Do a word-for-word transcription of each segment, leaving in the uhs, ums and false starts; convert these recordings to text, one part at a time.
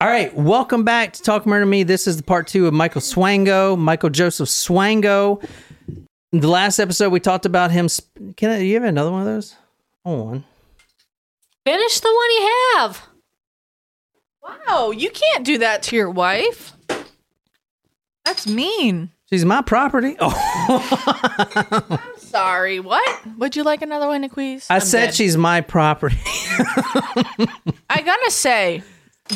All right, welcome back to Talk Murder Me. This is the part two of Michael Swango, Michael Joseph Swango. In the last episode, we talked about him. Sp- Can I, you have another one of those? Hold on. Finish the one you have. Wow, you can't do that to your wife. That's mean. She's my property. Oh. I'm sorry. What? Would you like another one to queeze? I I'm said dead. She's my property. I gotta say,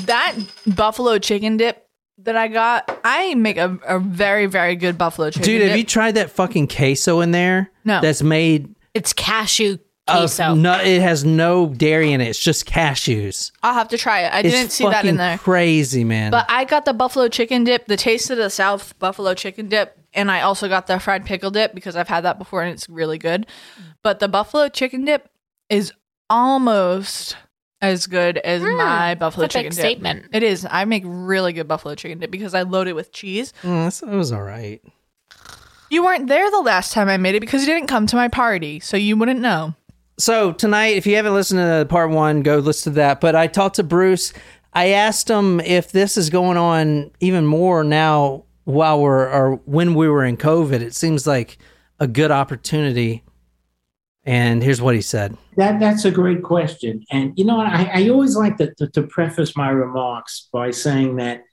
that buffalo chicken dip that I got, I make a, a very, very good buffalo chicken Dude, dip. Dude, have you tried that fucking queso in there? No. That's made... It's cashew queso. Of, no, it has no dairy in it. It's just cashews. I'll have to try it. I it's didn't see that in there. It's fucking crazy, man. But I got the buffalo chicken dip, the Taste of the South buffalo chicken dip, and I also got the fried pickle dip because I've had that before and it's really good. But the buffalo chicken dip is almost... as good as mm, my buffalo chicken dip. That's a big statement. It is. I make really good buffalo chicken dip because I load it with cheese. Mm, it was all right. You weren't there the last time I made it because you didn't come to my party, so you wouldn't know. So tonight, if you haven't listened to part one, go listen to that. But I talked to Bruce. I asked him if this is going on even more now while we're or when we were in COVID. It seems like a good opportunity. And here's what he said. That That's a great question. And, you know, I, I always like to, to, to preface my remarks by saying that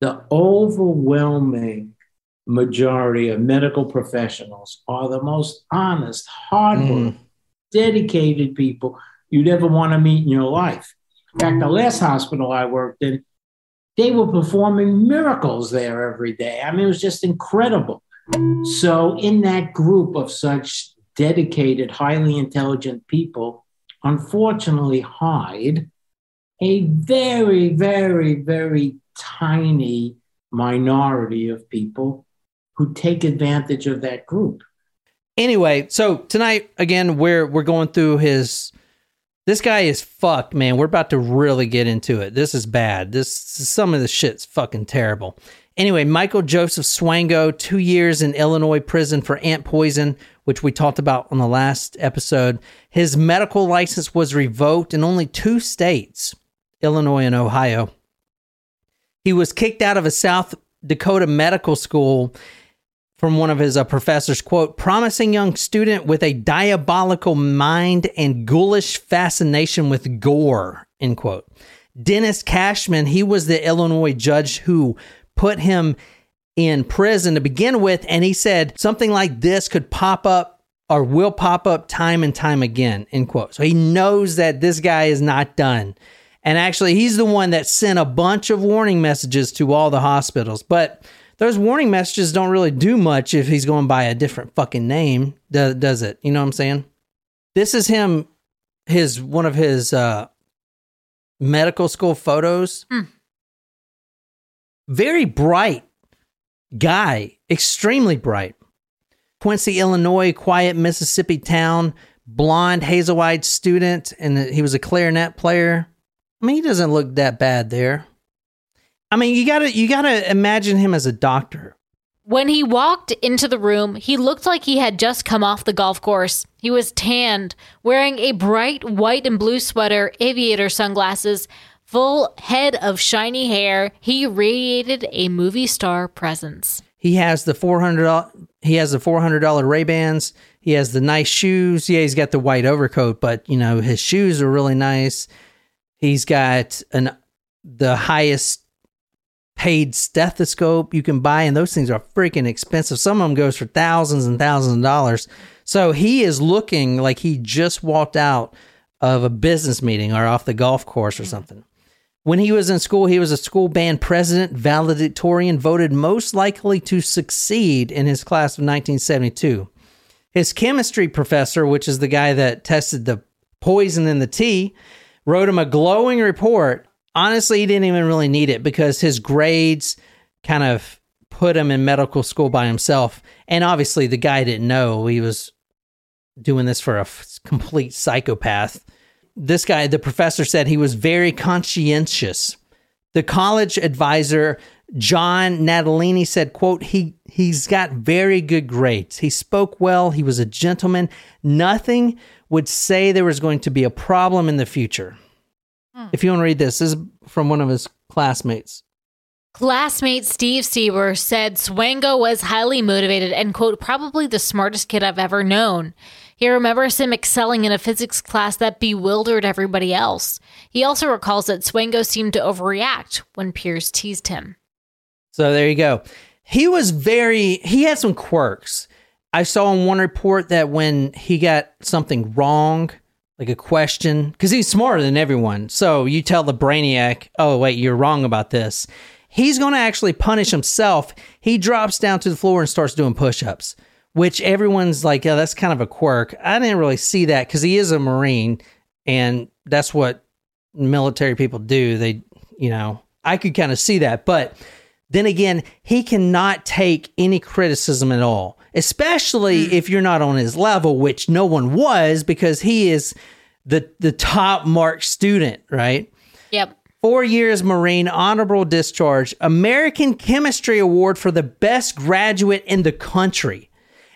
the overwhelming majority of medical professionals are the most honest, hardworking, mm. dedicated people you'd ever want to meet in your life. In fact, the last hospital I worked in, they were performing miracles there every day. I mean, it was just incredible. So in that group of such dedicated, highly intelligent people, unfortunately hide a very, very, very tiny minority of people who take advantage of that group. Anyway, so tonight, again, we're we're going through his... This guy is fucked, man. We're about to really get into it. This is bad. This some of the shit's fucking terrible. Anyway, Michael Joseph Swango, two years in Illinois prison for ant poison, which we talked about on the last episode. His medical license was revoked in only two states, Illinois and Ohio. He was kicked out of a South Dakota medical school from one of his uh, professors, quote, promising young student with a diabolical mind and ghoulish fascination with gore, end quote. Dennis Cashman, he was the Illinois judge who put him in prison to begin with, and he said something like this could pop up or will pop up time and time again, end quote. So he knows that this guy is not done. And actually, he's the one that sent a bunch of warning messages to all the hospitals, but those warning messages don't really do much if he's going by a different fucking name, does it? You know what I'm saying? This is him, his one of his uh, medical school photos. Mm. Very bright guy, extremely bright. Quincy, Illinois, quiet Mississippi town, blonde, hazel-eyed student, and he was a clarinet player. I mean, he doesn't look that bad there. I mean, you gotta you gotta imagine him as a doctor. When he walked into the room, he looked like he had just come off the golf course. He was tanned, wearing a bright white and blue sweater, aviator sunglasses, full head of shiny hair. He radiated a movie star presence. He has the four hundred. He has the four hundred dollar Ray-Bans. He has the nice shoes. Yeah, he's got the white overcoat, but you know his shoes are really nice. He's got an the highest paid stethoscope you can buy, and those things are freaking expensive. Some of them goes for thousands and thousands of dollars. So he is looking like he just walked out of a business meeting or off the golf course or something. When he was in school, he was a school band president, valedictorian, voted most likely to succeed in his class of nineteen seventy-two. His chemistry professor, which is the guy that tested the poison in the tea, wrote him a glowing report. Honestly, he didn't even really need it because his grades kind of put him in medical school by himself. And obviously the guy didn't know he was doing this for a f- complete psychopath. This guy, the professor, said he was very conscientious. The college advisor, John Natalini, said, quote, he, he's got very good grades. He spoke well. He was a gentleman. Nothing would say there was going to be a problem in the future. Mm. If you want to read this, this is from one of his classmates. Classmate Steve Sieber said Swango was highly motivated and, quote, probably the smartest kid I've ever known. He remembers him excelling in a physics class that bewildered everybody else. He also recalls that Swango seemed to overreact when peers teased him. So there you go. He was very, he had some quirks. I saw in one report that when he got something wrong, like a question, because he's smarter than everyone. So you tell the brainiac, oh, wait, you're wrong about this. He's going to actually punish himself. He drops down to the floor and starts doing push-ups, which everyone's like, oh, that's kind of a quirk. I didn't really see that because he is a Marine, and that's what military people do. They, you know, I could kind of see that. But then again, he cannot take any criticism at all, especially if you're not on his level, which no one was, because he is the the top mark student, right? Yep. Four years Marine, honorable discharge, American Chemistry Award for the best graduate in the country.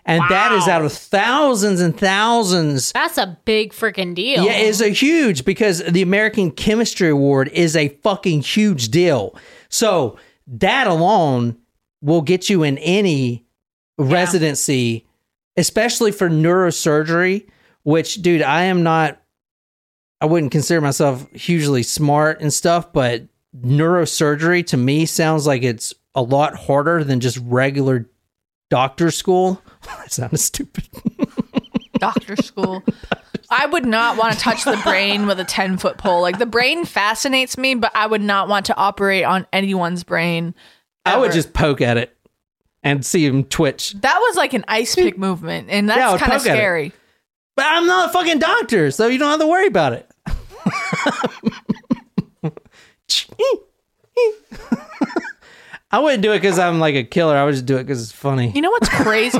And wow. That is out of thousands and thousands. That's a big freaking deal. Yeah, it's a huge, because the American Chemistry Award is a fucking huge deal. So that alone will get you in any residency, yeah. Especially for neurosurgery, which, dude, I am not... I wouldn't consider myself hugely smart and stuff, but neurosurgery to me sounds like it's a lot harder than just regular doctor school. That sounds stupid. Doctor school. I would not want to touch the brain with a ten-foot pole. Like, the brain fascinates me, but I would not want to operate on anyone's brain ever. I would just poke at it and see him twitch. That was like an ice pick movement, and that's yeah, kind of scary. But I'm not a fucking doctor, so you don't have to worry about it. I wouldn't do it because I'm like a killer. I would just do it because it's funny. You know what's crazy?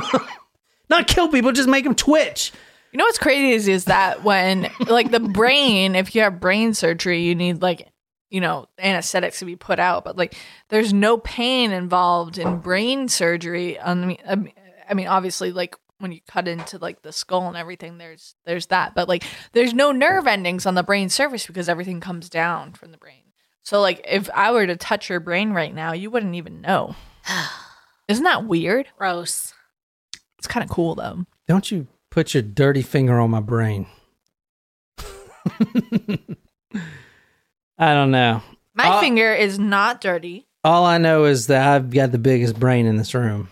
Not kill people, just make them twitch. You know what's crazy is that when, like, the brain, if you have brain surgery, you need, like, you know, anesthetics to be put out. But, like, there's no pain involved in brain surgery. I mean, I mean obviously, like, when you cut into like the skull and everything, there's there's that, but like there's no nerve endings on the brain surface because everything comes down from the brain. So like if I were to touch your brain right now, you wouldn't even know. Isn't that weird? Gross. It's kind of cool though. Don't you put your dirty finger on my brain. I don't know. My all, finger is not dirty. All I know is that I've got the biggest brain in this room.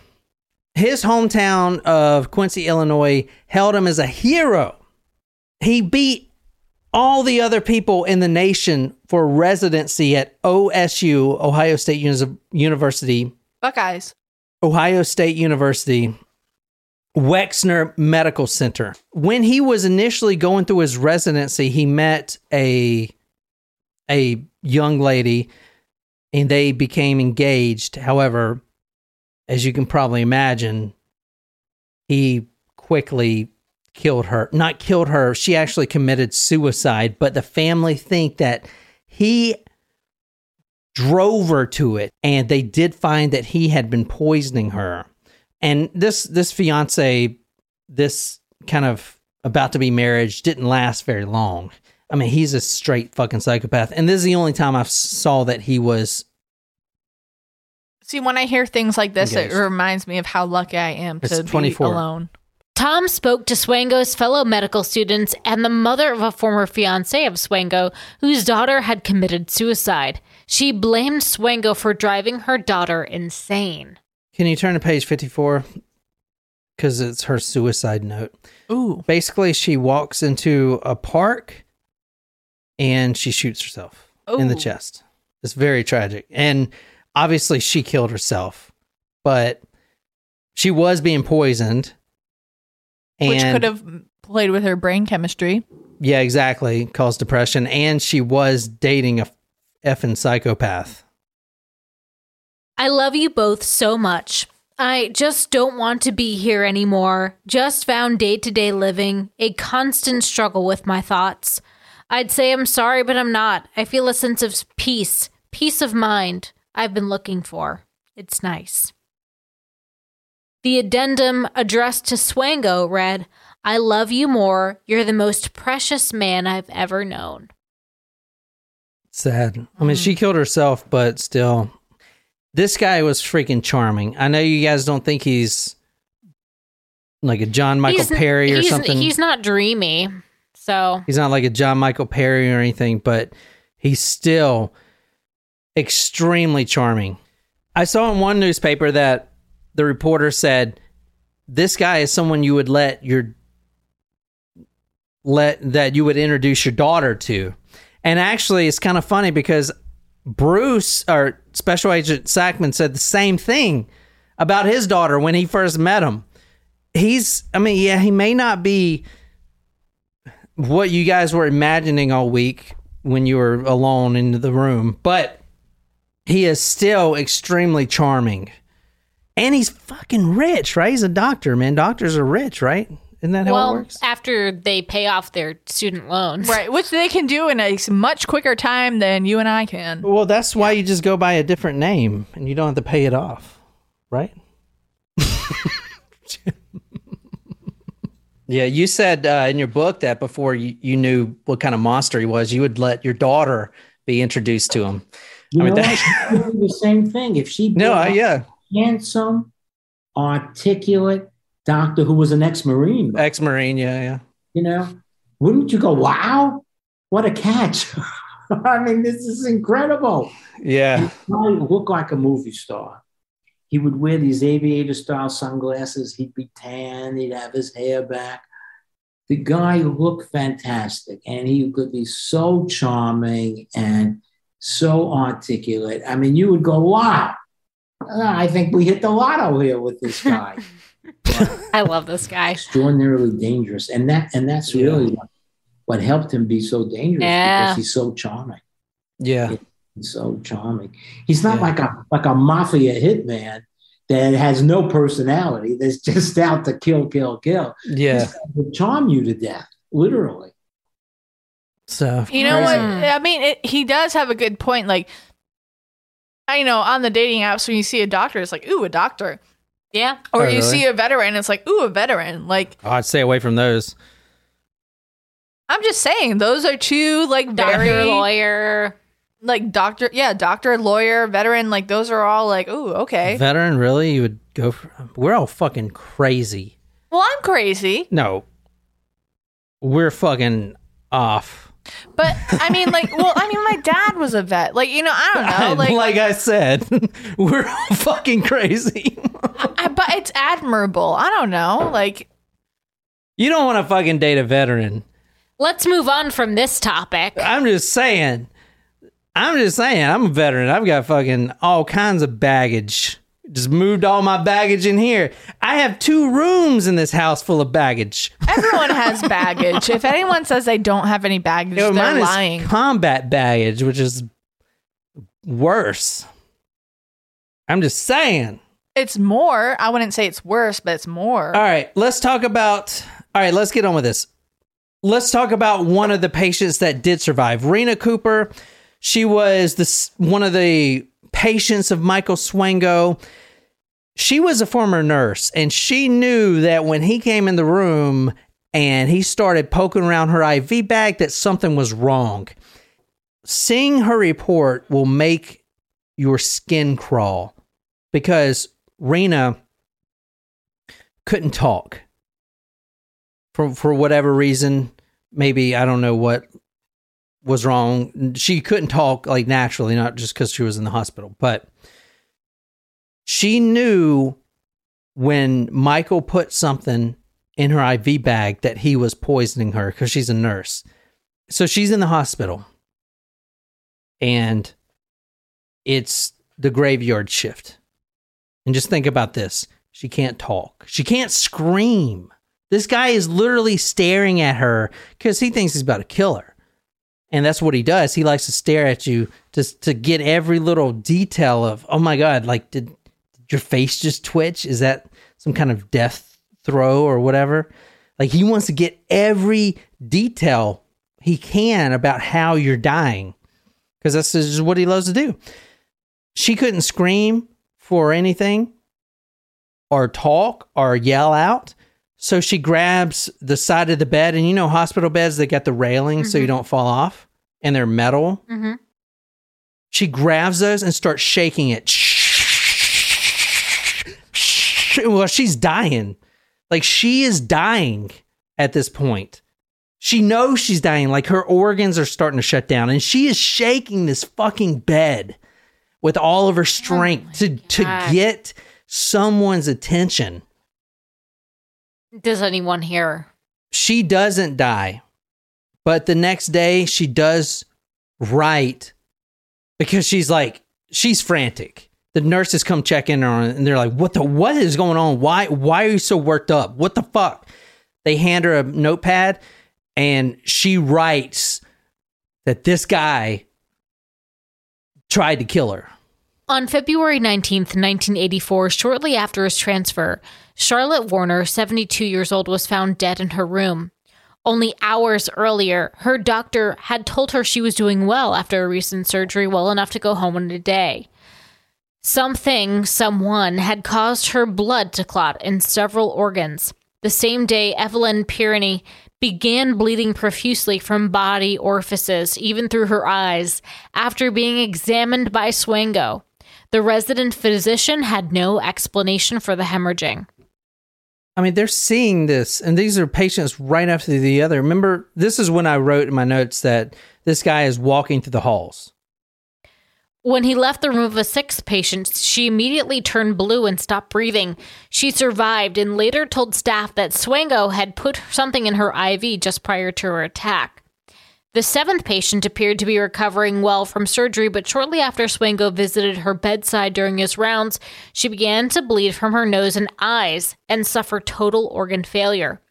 His hometown of Quincy, Illinois, held him as a hero. He beat all the other people in the nation for residency at O S U, Ohio State Uni- University. Buckeyes. Ohio State University Wexner Medical Center. When he was initially going through his residency, he met a, a young lady, and they became engaged. However, as you can probably imagine, he quickly killed her. Not killed her. She actually committed suicide, but the family think that he drove her to it, and they did find that he had been poisoning her. And this this fiancé, this kind of about-to-be marriage didn't last very long. I mean, he's a straight fucking psychopath. And this is the only time I saw that he was... See, when I hear things like this, it reminds me of how lucky I am to it's twenty-four. Be alone. Tom spoke to Swango's fellow medical students and the mother of a former fiancé of Swango, whose daughter had committed suicide. She blamed Swango for driving her daughter insane. Can you turn to page fifty-four? Because it's her suicide note. Ooh. Basically, she walks into a park and she shoots herself Ooh. In the chest. It's very tragic. And... obviously, she killed herself, but she was being poisoned. And which could have played with her brain chemistry. Yeah, exactly. Caused depression. And she was dating a effing psychopath. I love you both so much. I just don't want to be here anymore. Just found day-to-day living, a constant struggle with my thoughts. I'd say I'm sorry, but I'm not. I feel a sense of peace, peace of mind I've been looking for. It's nice. The addendum addressed to Swango read, I love you more. You're the most precious man I've ever known. sad. I mean, mm. she killed herself, but still. This guy was freaking charming. I know you guys don't think he's like a John Michael he's, Perry or he's, something. He's not dreamy, so. He's not like a John Michael Perry or anything, but he's still extremely charming. I saw in one newspaper that the reporter said, this guy is someone you would let your, let that you would introduce your daughter to. And actually, it's kind of funny because Bruce, or Special Agent Sackman, said the same thing about his daughter when he first met him. He's, I mean, yeah, he may not be what you guys were imagining all week when you were alone in the room, but he is still extremely charming. And he's fucking rich, right? He's a doctor, man. Doctors are rich, right? Isn't that how well, it works? Well, after they pay off their student loans. Right, which they can do in a much quicker time than you and I can. Well, that's why you just go by a different name and you don't have to pay it off, right? Yeah, you said uh, in your book that before you, you knew what kind of monster he was, you would let your daughter be introduced to him. You I mean, know that- she's doing the same thing. If she no, uh, yeah. handsome, articulate doctor who was an ex-Marine. Ex-Marine, yeah, yeah. You know, wouldn't you go, wow, what a catch. I mean, this is incredible. Yeah. He would look like a movie star. He would wear these aviator-style sunglasses. He'd be tan. He'd have his hair back. The guy looked fantastic, and he could be so charming and so articulate. I mean, you would go, wow. I think we hit the lotto here with this guy. I love this guy. Extraordinarily dangerous. And that and that's yeah. really what, what helped him be so dangerous yeah. because he's so charming. Yeah. He's so charming. He's not yeah. like a like a mafia hitman that has no personality, that's just out to kill, kill, kill. Yeah. He'll charm you to death, literally. So you know crazy. What? I mean, it, he does have a good point. Like, I know on the dating apps, when you see a doctor, it's like, ooh, a doctor. Yeah. Or oh, you really? see a veteran, it's like, ooh, a veteran. Like, oh, I'd stay away from those. I'm just saying, those are two like doctor, very, lawyer, like doctor. Yeah, doctor, lawyer, veteran. Like, those are all like, ooh, okay. Veteran, really? You would go for? We're all fucking crazy. Well, I'm crazy. No, we're fucking off. But I mean, like, well, I mean, my dad was a vet. Like, you know, I don't know. Like, like I said, we're all fucking crazy. I, but it's admirable. I don't know. Like, you don't want to fucking date a veteran. Let's move on from this topic. I'm just saying. I'm just saying. I'm a veteran. I've got fucking all kinds of baggage. Just moved all my baggage in here. I have two rooms in this house full of baggage. Everyone has baggage. If anyone says they don't have any baggage, you know, they're mine lying. Is combat baggage, which is worse. I'm just saying. It's more. I wouldn't say it's worse, but it's more. All right. Let's talk about. All right. Let's get on with this. Let's talk about one of the patients that did survive. Rena Cooper. She was this one of the patients of Michael Swango. She was a former nurse, and she knew that when he came in the room and he started poking around her I V bag that something was wrong. Seeing her report will make your skin crawl because Rena couldn't talk for, for whatever reason. Maybe, I don't know what was wrong. She couldn't talk like naturally, not just because she was in the hospital, but she knew when Michael put something in her I V bag that he was poisoning her because she's a nurse. So she's in the hospital and it's the graveyard shift. And just think about this. She can't talk. She can't scream. This guy is literally staring at her because he thinks he's about to kill her. And that's what he does. He likes to stare at you just to get every little detail of, oh my God, like, did, did your face just twitch? Is that some kind of death throw or whatever? Like, he wants to get every detail he can about how you're dying because that's just what he loves to do. She couldn't scream for anything or talk or yell out. So she grabs the side of the bed, and you know hospital beds, they got the railing mm-hmm. so you don't fall off, and they're metal. Mm-hmm. She grabs those and starts shaking it. Well, she's dying. Like, she is dying at this point. She knows she's dying. Like, her organs are starting to shut down. And she is shaking this fucking bed with all of her strength oh to, to get someone's attention. Does anyone hear her? She doesn't die. But the next day, she does write because she's like, she's frantic. The nurses come check in on it, and they're like, what the, what is going on? Why, why are you so worked up? What the fuck? They hand her a notepad, and she writes that this guy tried to kill her. On February nineteenth, nineteen eighty-four, shortly after his transfer, Charlotte Warner, seventy-two years old, was found dead in her room. Only hours earlier, her doctor had told her she was doing well after a recent surgery, well enough to go home in a day. Something, someone, had caused her blood to clot in several organs. The same day, Evelyn Pyrenee began bleeding profusely from body orifices, even through her eyes, after being examined by Swango. The resident physician had no explanation for the hemorrhaging. I mean, they're seeing this, and these are patients right after the other. Remember, this is when I wrote in my notes that this guy is walking through the halls. When he left the room of a sixth patient, she immediately turned blue and stopped breathing. She survived and later told staff that Swango had put something in her I V just prior to her attack. The seventh patient appeared to be recovering well from surgery, but shortly after Swango visited her bedside during his rounds, she began to bleed from her nose and eyes and suffer total organ failure.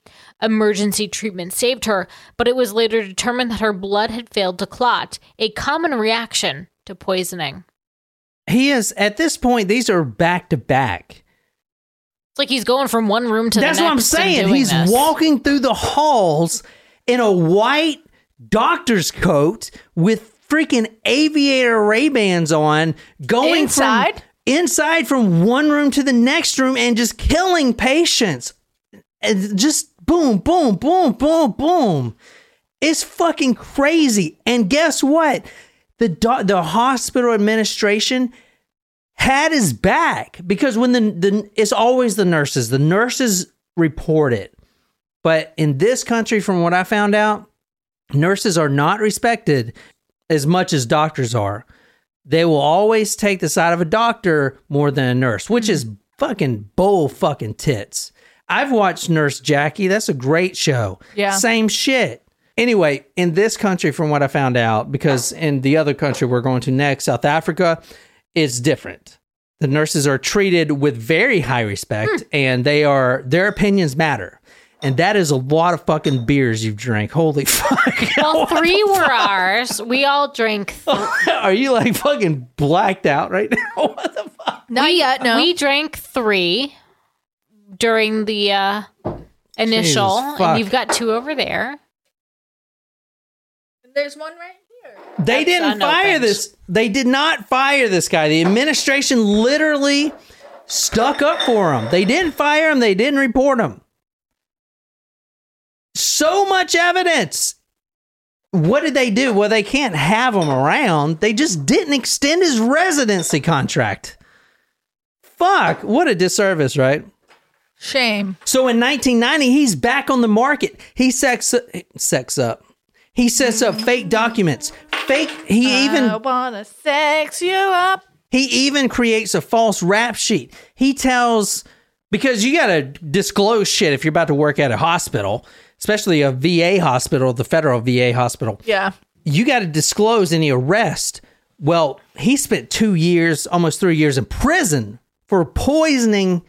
Emergency treatment saved her, but it was later determined that her blood had failed to clot, a common reaction to poisoning. He is, at this point, these are back to back. It's like he's going from one room to the next. That's what I'm saying. He's walking through the halls in a white doctor's coat with freaking aviator Ray-Bans on, going inside from, inside from one room to the next room and just killing patients. And just boom, boom, boom, boom, boom. It's fucking crazy. And guess what? The do- the hospital administration had his back, because when the, the it's always the nurses. The nurses report it. But in this country, from what I found out, nurses are not respected as much as doctors are. They will always take the side of a doctor more than a nurse, which is fucking bull fucking tits. I've watched Nurse Jackie. That's a great show. Yeah. Same shit. Anyway, in this country, from what I found out, because in the other country we're going to next, South Africa, it's different. The nurses are treated with very high respect, mm. and they are their opinions matter. And that is a lot of fucking beers you've drank. Holy fuck. Well, three were fuck? ours. We all drank three. Are you like fucking blacked out right now? What the fuck? Not we, yet, no. We drank three during the uh, initial, and you've got two over there. There's one right here. They That's didn't fire this. They did not fire this guy. The administration literally stuck up for him. They didn't fire him. They didn't report him. So much evidence. What did they do? Well, they can't have him around. They just didn't extend his residency contract. Fuck. What a disservice, right? Shame. So in nineteen ninety, he's back on the market. He sex, sex up. He sets up fake documents. Fake. He even. I wanna sex you up. He even creates a false rap sheet. He tells, because you gotta disclose shit if you're about to work at a hospital, especially a V A hospital, the federal V A hospital. Yeah. You gotta disclose any arrest. Well, he spent two years, almost three years in prison for poisoning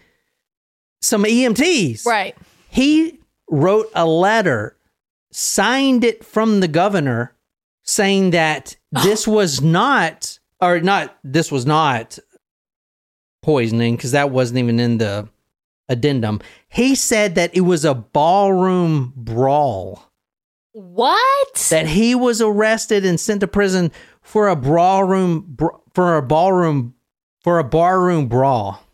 some E M Ts. Right. He wrote a letter, signed it from the governor, saying that this was not, or not, this was not poisoning, because that wasn't even in the addendum. He said that it was a ballroom brawl. What? That he was arrested and sent to prison for a ballroom, for a ballroom, for a barroom brawl.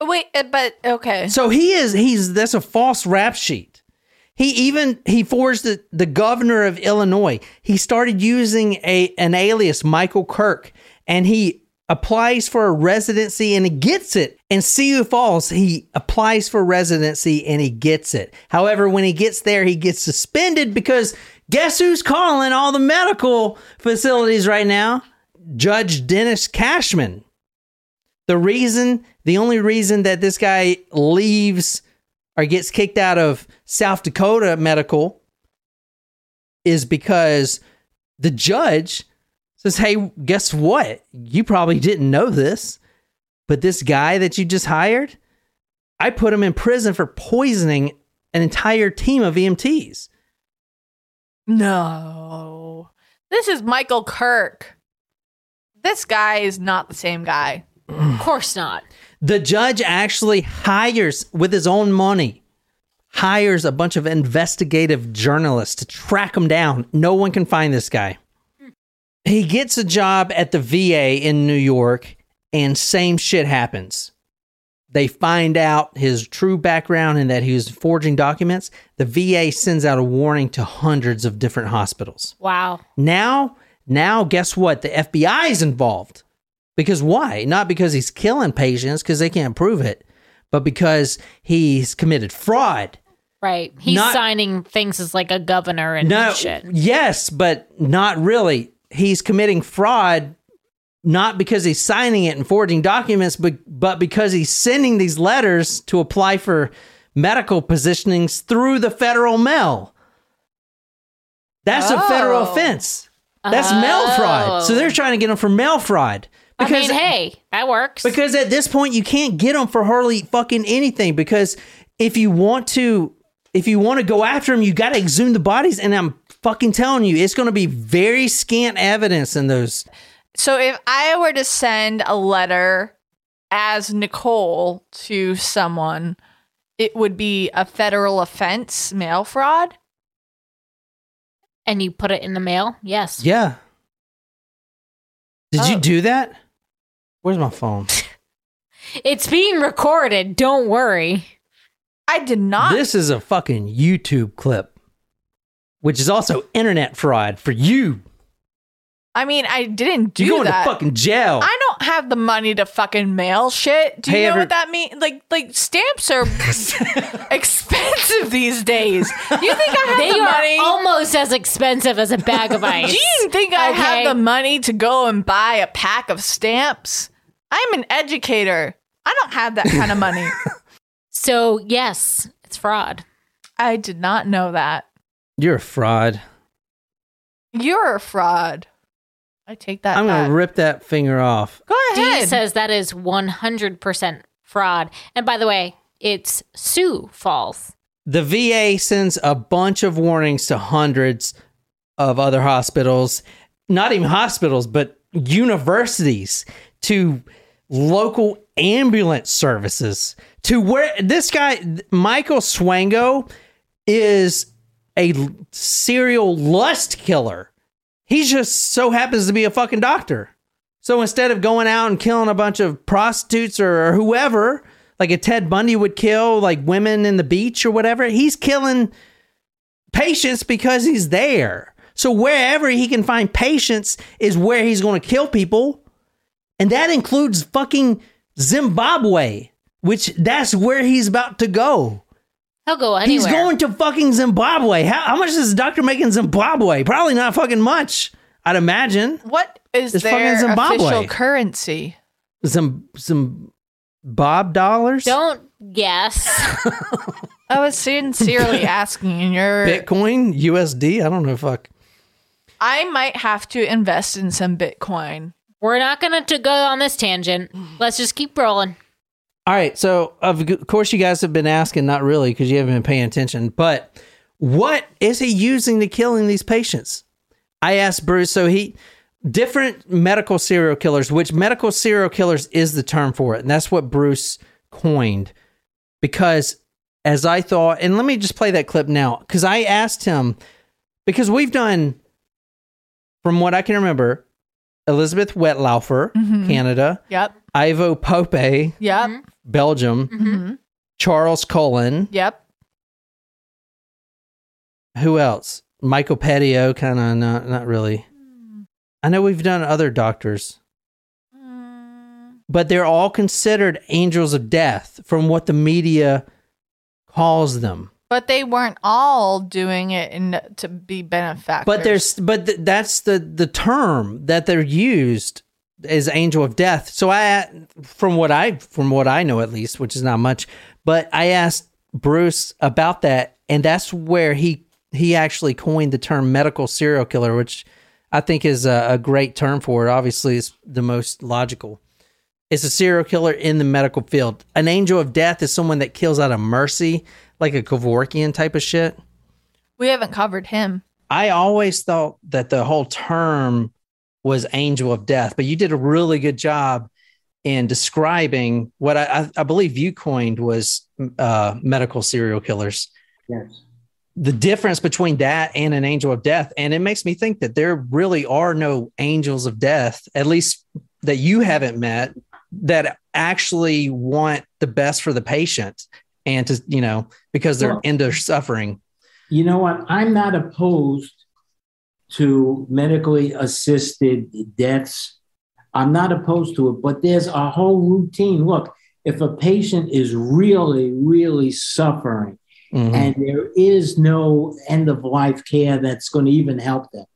Wait, but okay. So he is, he's, that's a false rap sheet. He even, he forged the, the governor of Illinois. He started using a an alias, Michael Kirk, and he applies for a residency and he gets it. In Sioux Falls, he applies for residency and he gets it. However, when he gets there, he gets suspended because guess who's calling all the medical facilities right now? Judge Dennis Cashman. The reason, the only reason that this guy leaves or gets kicked out of South Dakota Medical is because the judge says, hey, guess what? You probably didn't know this, but this guy that you just hired, I put him in prison for poisoning an entire team of E M Ts. No. This is Michael Kirk. This guy is not the same guy. Of course not. The judge actually hires, with his own money, hires a bunch of investigative journalists to track him down. No one can find this guy. He gets a job at the V A in New York, and same shit happens. They find out his true background and that he was forging documents. The V A sends out a warning to hundreds of different hospitals. Wow. Now, now guess what? The F B I is involved. Because why? Not because he's killing patients, because they can't prove it, but because he's committed fraud. Right. He's not, signing things as like a governor and no, shit. Yes, but not really. He's committing fraud, not because he's signing it and forging documents, but, but because he's sending these letters to apply for medical positionings through the federal mail. That's oh. a federal offense. That's oh. mail fraud. So they're trying to get him for mail fraud. Because, I mean, hey, that works. Because at this point, you can't get him for hardly fucking anything. Because if you want to, if you want to go after him, you got to exhume the bodies. And I'm fucking telling you, it's going to be very scant evidence in those. So if I were to send a letter as Nicole to someone, it would be a federal offense, mail fraud. And you put it in the mail? Yes. Yeah. Did oh. you do that? Where's my phone? It's being recorded. Don't worry. I did not. This is a fucking YouTube clip, which is also internet fraud for you. I mean, I didn't do that. You're going that. to fucking jail. I don't have the money to fucking mail shit. Do you hey, know ever- what that means? Like, like stamps are expensive these days. You think I have they the money? They are almost as expensive as a bag of ice. Do you think okay. I have the money to go and buy a pack of stamps? I'm an educator. I don't have that kind of money. So, yes, it's fraud. I did not know that. You're a fraud. You're a fraud. I take that. I'm going to rip that finger off. Go ahead. Dee says that is one hundred percent fraud. And by the way, it's Sioux Falls. The V A sends a bunch of warnings to hundreds of other hospitals, not even hospitals, but universities, to local ambulance services, to where this guy, Michael Swango, is a serial lust killer. He just so happens to be a fucking doctor. So instead of going out and killing a bunch of prostitutes or, or whoever, like a Ted Bundy would kill, like women in the beach or whatever, he's killing patients because he's there. So wherever he can find patients is where he's going to kill people. And that includes fucking Zimbabwe, which that's where he's about to go. He'll go anywhere. He's going to fucking Zimbabwe. How, how much does the doctor make in Zimbabwe? Probably not fucking much, I'd imagine. What is it's their official currency? Zim, Zim, Bob dollars? Don't guess. I was sincerely asking in your... Bitcoin? U S D? I don't know, fuck. I might have to invest in some Bitcoin. We're not going to go on this tangent. Let's just keep rolling. All right, so of course you guys have been asking, not really, because you haven't been paying attention, but what is he using to killing these patients? I asked Bruce, so he, different medical serial killers, which medical serial killers is the term for it, and that's what Bruce coined, because as I thought, and let me just play that clip now, because I asked him, because we've done, from what I can remember, Elizabeth Wettlaufer, mm-hmm. Canada. Yep. Ivo Pope. Yep. Belgium. Mm-hmm. Charles Cullen. Yep. Who else? Michael Pettio, kind of not, not really. I know we've done other doctors. But they're all considered angels of death from what the media calls them. But they weren't all doing it in, to be benefactors. But there's, but th- that's the, the term that they're used as angel of death. So I, from what I, from what I know at least, which is not much, but I asked Bruce about that, and that's where he he actually coined the term medical serial killer, which I think is a, a great term for it. Obviously, it's the most logical. It's a serial killer in the medical field. An angel of death is someone that kills out of mercy, like a Kevorkian type of shit. We haven't covered him. I always thought that the whole term was angel of death, but you did a really good job in describing what I, I, I believe you coined was uh, medical serial killers. Yes. The difference between that and an angel of death. And it makes me think that there really are no angels of death, at least that you haven't met, that actually want the best for the patient and to, you know, because they're well, in their suffering. You know what? I'm not opposed to medically assisted deaths. I'm not opposed to it, but there's a whole routine. Look, if a patient is really, really suffering mm-hmm. and there is no end of life care that's going to even help them,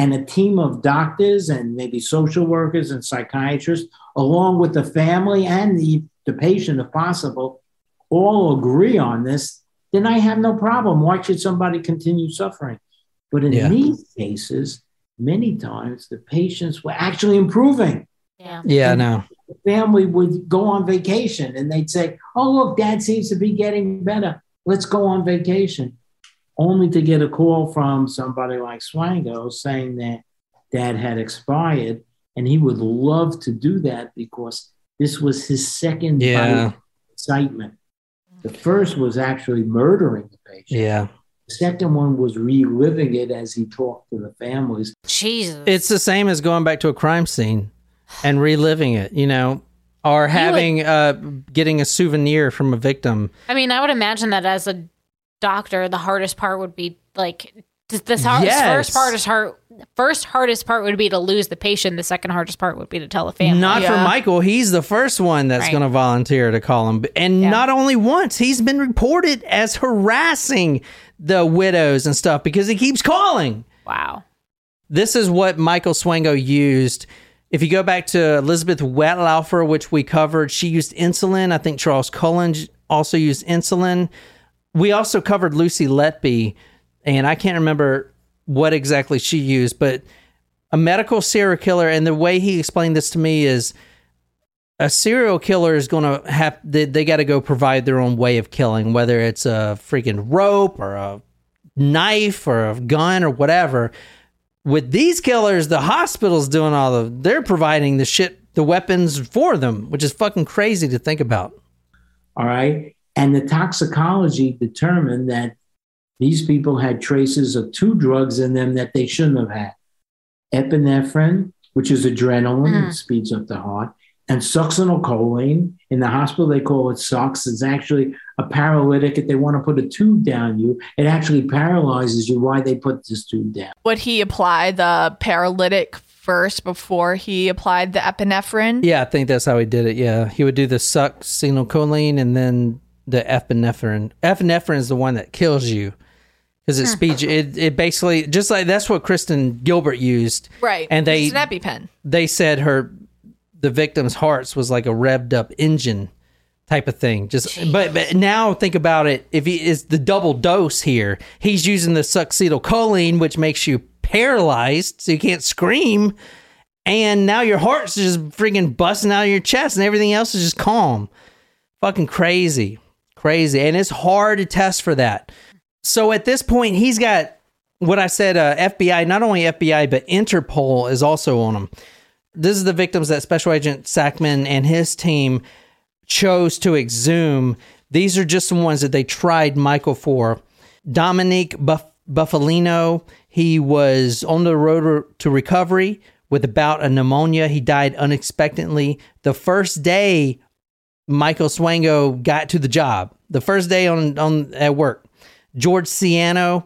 and a team of doctors and maybe social workers and psychiatrists, along with the family and the, the patient, if possible, all agree on this, then I have no problem. Why should somebody continue suffering? But in yeah. these cases, many times the patients were actually improving. Yeah, yeah, no. The family would go on vacation and they'd say, oh, look, Dad seems to be getting better. Let's go on vacation. Only to get a call from somebody like Swango saying that Dad had expired and he would love to do that because this was his second yeah. bite of excitement. The first was actually murdering the patient. Yeah. The second one was reliving it as he talked to the families. Jesus. It's the same as going back to a crime scene and reliving it, you know, or having, would, uh, getting a souvenir from a victim. I mean, I would imagine that as a doctor, the hardest part would be like, this hard, yes. first hardest part, first hardest part would be to lose the patient. The second hardest part would be to tell the family. Not yeah. for Michael. He's the first one that's right. going to volunteer to call him. And yeah. not only once, he's been reported as harassing the widows and stuff because he keeps calling. Wow. This is what Michael Swango used. If you go back to Elizabeth Wettlaufer, which we covered, she used insulin. I think Charles Cullen also used insulin. We also covered Lucy Letby. And I can't remember what exactly she used, but a medical serial killer, and the way he explained this to me is a serial killer is going to have, they, they got to go provide their own way of killing, whether it's a freaking rope or a knife or a gun or whatever. With these killers, the hospital's doing all the, they're providing the shit, the weapons for them, which is fucking crazy to think about. All right. And the toxicology determined that these people had traces of two drugs in them that they shouldn't have had. Epinephrine, which is adrenaline, mm. it speeds up the heart, and succinylcholine. In the hospital, they call it sucks. It's actually a paralytic. If they want to put a tube down you, it actually paralyzes you. Why they put this tube down. Would he apply the paralytic first before he applied the epinephrine? Yeah, I think that's how he did it, yeah. He would do the succinylcholine and then the epinephrine. Epinephrine is the one that kills you. Because it speeds, it, it basically, just like, that's what Kristen Gilbert used. Right. And they, it's an EpiPen. They said her, the victim's hearts was like a revved up engine type of thing. Just, but, but now think about it. If he is the double dose here, he's using the succinylcholine, which makes you paralyzed. So you can't scream. And now your heart's just freaking busting out of your chest and everything else is just calm. Fucking crazy. Crazy. And it's hard to test for that. So at this point, he's got what I said, uh, F B I, not only F B I, but Interpol is also on him. This is the victims that Special Agent Sackman and his team chose to exhume. These are just the ones that they tried Michael for. Dominique Buff- Buffalino, he was on the road to recovery with a bout of pneumonia. He died unexpectedly the first day Michael Swango got to the job, the first day on, on at work. George Ciano,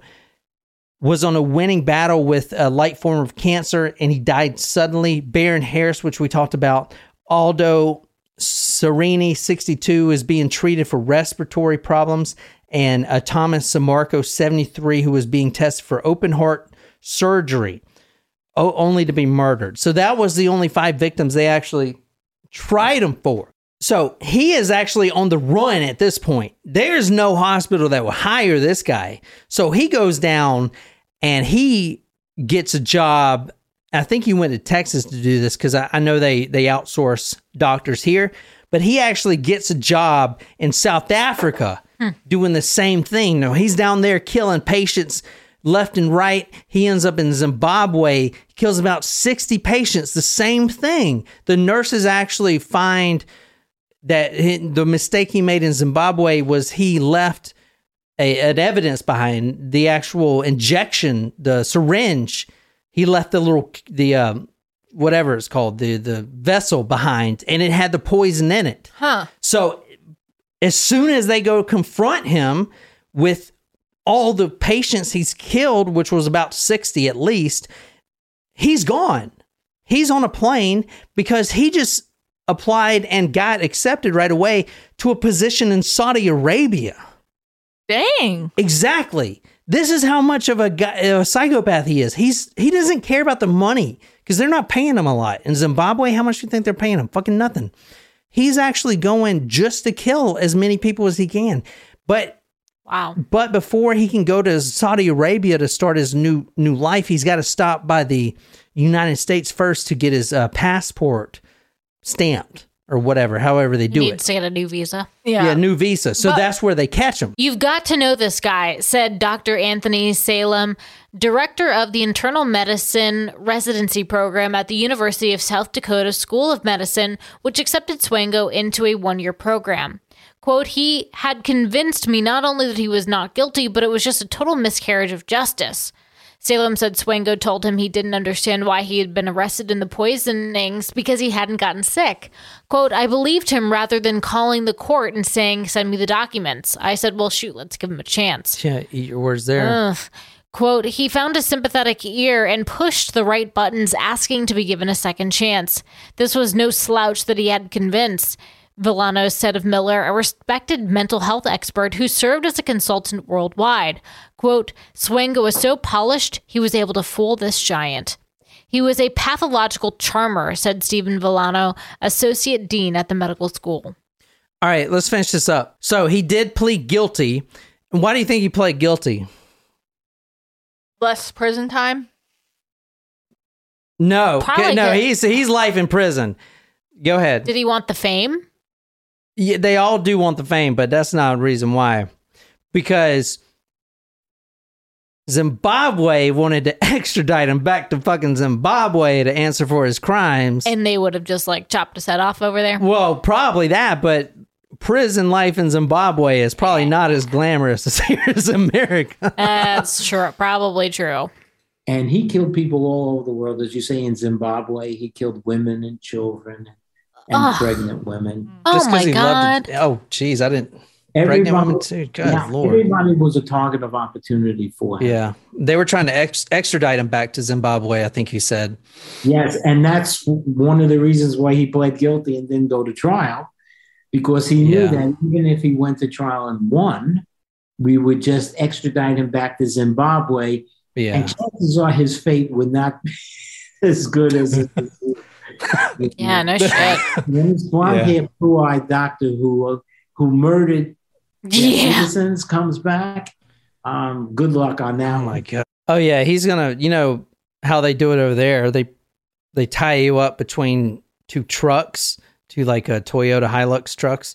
was on a winning battle with a light form of cancer, and he died suddenly. Baron Harris, which we talked about, Aldo Sereni, sixty-two, is being treated for respiratory problems, and uh, Thomas Samarco, seventy-three, who was being tested for open heart surgery, o- only to be murdered. So that was the only five victims they actually tried him for. So he is actually on the run at this point. There's no hospital that will hire this guy. So he goes down and he gets a job. I think he went to Texas to do this because I, I know they, they outsource doctors here. But he actually gets a job in South Africa hmm. doing the same thing. Now, he's down there killing patients left and right. He ends up in Zimbabwe. He kills about sixty patients. The same thing. The nurses actually find that the mistake he made in Zimbabwe was he left a, an evidence behind, the actual injection, the syringe. He left the little, the um, whatever it's called, the the vessel behind, and it had the poison in it. Huh. So as soon as they go confront him with all the patients he's killed, which was about sixty at least, he's gone. He's on a plane because he just applied and got accepted right away to a position in Saudi Arabia. Dang. Exactly. This is how much of a, guy, a psychopath he is. He's He doesn't care about the money because they're not paying him a lot. In Zimbabwe, how much do you think they're paying him? Fucking nothing. He's actually going just to kill as many people as he can. But wow. But before he can go to Saudi Arabia to start his new new life, he's got to stop by the United States first to get his uh, passport stamped or whatever, however they do it. To get a new visa. Yeah, yeah new visa. So but that's where they catch him. You've got to know this guy, said Doctor Anthony Salem, director of the Internal Medicine Residency Program at the University of South Dakota School of Medicine, which accepted Swango into a one-year program. Quote, he had convinced me not only that he was not guilty, but it was just a total miscarriage of justice. Salem said Swango told him he didn't understand why he had been arrested in the poisonings because he hadn't gotten sick. Quote, I believed him rather than calling the court and saying, send me the documents. I said, well, shoot, let's give him a chance. Yeah, eat your words there. Ugh. Quote, he found a sympathetic ear and pushed the right buttons, asking to be given a second chance. This was no slouch that he had convinced. Villano said of Miller, a respected mental health expert who served as a consultant worldwide. Quote, Swango was so polished, he was able to fool this giant. He was a pathological charmer, said Stephen Villano, associate dean at the medical school. All right, let's finish this up. So he did plead guilty. Why do you think he pled guilty? Less prison time? No, Probably no, he's, he's life in prison. Go ahead. Did he want the fame? Yeah, they all do want the fame, but that's not a reason why. Because Zimbabwe wanted to extradite him back to fucking Zimbabwe to answer for his crimes. And they would have just like chopped his head off over there? Well, probably that, but prison life in Zimbabwe is probably not as glamorous as here in America. That's true. Probably true. And he killed people all over the world. As you say, in Zimbabwe, he killed women and children. And oh. pregnant women. Oh, Just my he God. Loved it. Oh, geez. I didn't. Everybody, pregnant women, too. God, yeah, Lord. Everybody was a target of opportunity for him. Yeah. They were trying to ex- extradite him back to Zimbabwe, I think he said. Yes. And that's one of the reasons why he pled guilty and didn't go to trial, because he knew yeah. that even if he went to trial and won, we would just extradite him back to Zimbabwe. Yeah. And chances are his fate would not be as good as it was. Yeah, no shit. This blonde-haired, blue-eyed doctor who who murdered yeah. citizens comes back. Um, good luck on that. Oh my God. Oh yeah, he's gonna. You know how they do it over there? They they tie you up between two trucks, two like a Toyota Hilux trucks.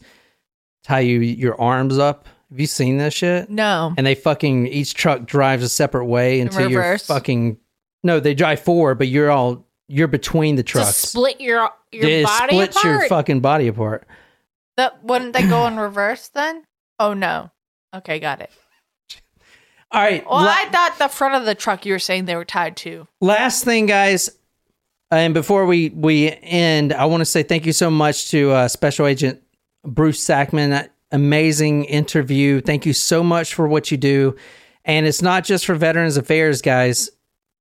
Tie you your arms up. Have you seen this shit? No. And they fucking each truck drives a separate way until you're fucking. No, they drive forward, but you're all. You're between the trucks. Just split your your it body split apart. Split your fucking body apart. That wouldn't they go in reverse then? Oh no. Okay, got it. All right. Well, la- I thought the front of the truck you were saying they were tied to. Last thing, guys, and before we we end, I want to say thank you so much to uh, Special Agent Bruce Sackman. Amazing interview. Thank you so much for what you do. And it's not just for Veterans Affairs, guys.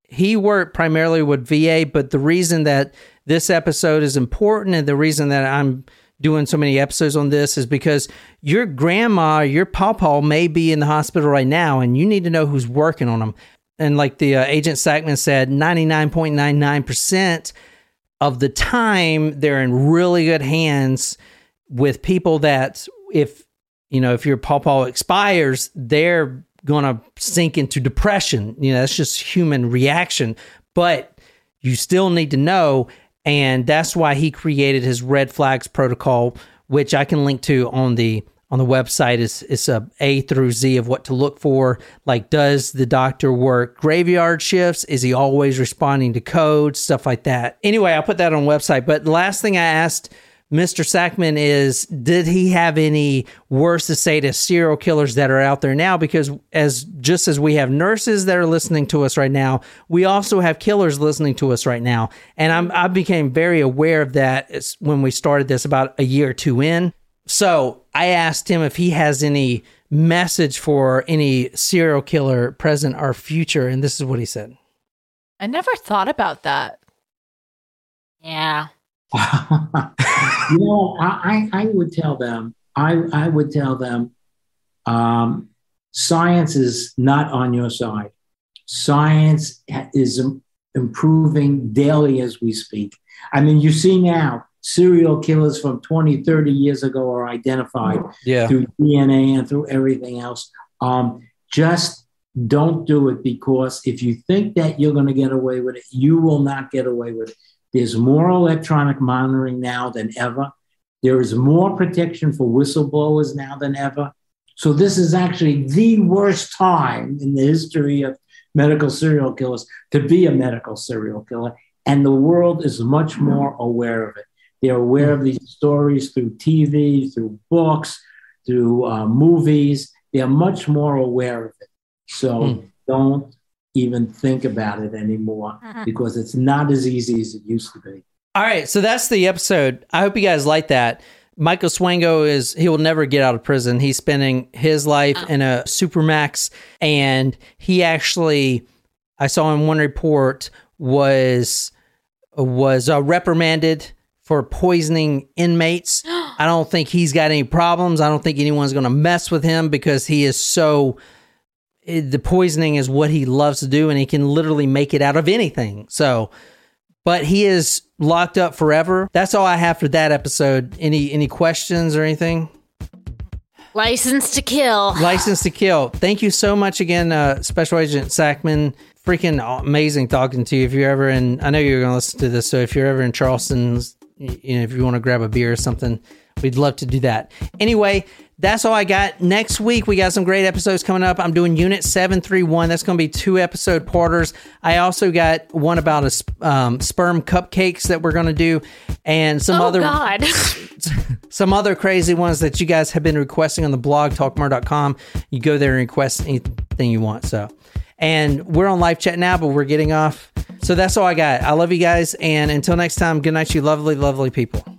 He worked primarily with V A, but the reason that this episode is important and the reason that I'm doing so many episodes on this is because your grandma, your pawpaw may be in the hospital right now, and you need to know who's working on them. And like the uh, Agent Sackman said, ninety-nine point nine nine percent of the time, they're in really good hands with people that if, you know, if your pawpaw expires, they're going to sink into depression. You know, that's just human reaction, but you still need to know. And that's why he created his red flags protocol, which I can link to on the on the website. It's, it's a A through Z of what to look for. Like, does the doctor work graveyard shifts? Is he always responding to codes? Stuff like that. Anyway, I'll put that on the website. But the last thing I asked Mister Sackman is, did he have any words to say to serial killers that are out there now? Because as just as we have nurses that are listening to us right now, we also have killers listening to us right now. And I'm, I became very aware of that when we started this about a year or two in. So I asked him if he has any message for any serial killer, present or future, and this is what he said. I never thought about that. Yeah. you know, I, I would tell them, I, I would tell them, um, science is not on your side. Science is improving daily as we speak. I mean, you see now, serial killers from twenty, thirty years ago are identified yeah. through D N A and through everything else. Um, just don't do it, because if you think that you're going to get away with it, you will not get away with it. There's more electronic monitoring now than ever. There is more protection for whistleblowers now than ever. So this is actually the worst time in the history of medical serial killers to be a medical serial killer. And the world is much more aware of it. They're aware of these stories through T V, through books, through uh, movies. They're much more aware of it. So mm. don't even think about it anymore, because it's not as easy as it used to be. All right. So that's the episode. I hope you guys like that. Michael Swango is, he will never get out of prison. He's spending his life oh. in a supermax. And he actually, I saw in one report, was, was uh, reprimanded for poisoning inmates. I don't think he's got any problems. I don't think anyone's going to mess with him, because he is so, the poisoning is what he loves to do, and he can literally make it out of anything. So, but he is locked up forever. That's all I have for that episode. Any, any questions or anything? License to kill. License to kill. Thank you so much again, uh, Special Agent Sackman. Freaking amazing talking to you. If you're ever in, I know you're going to listen to this, so if you're ever in Charleston, you know, if you want to grab a beer or something, we'd love to do that. Anyway, that's all I got. Next week, we got some great episodes coming up. I'm doing Unit seven three one. That's going to be two episode parters. I also got one about a sp- um, sperm cupcakes that we're going to do, and some oh, other God. some other crazy ones that you guys have been requesting on the blog, talk more dot com. You go there and request anything you want. So, and we're on live chat now, but we're getting off. So that's all I got. I love you guys, and until next time, good night, you lovely, lovely people.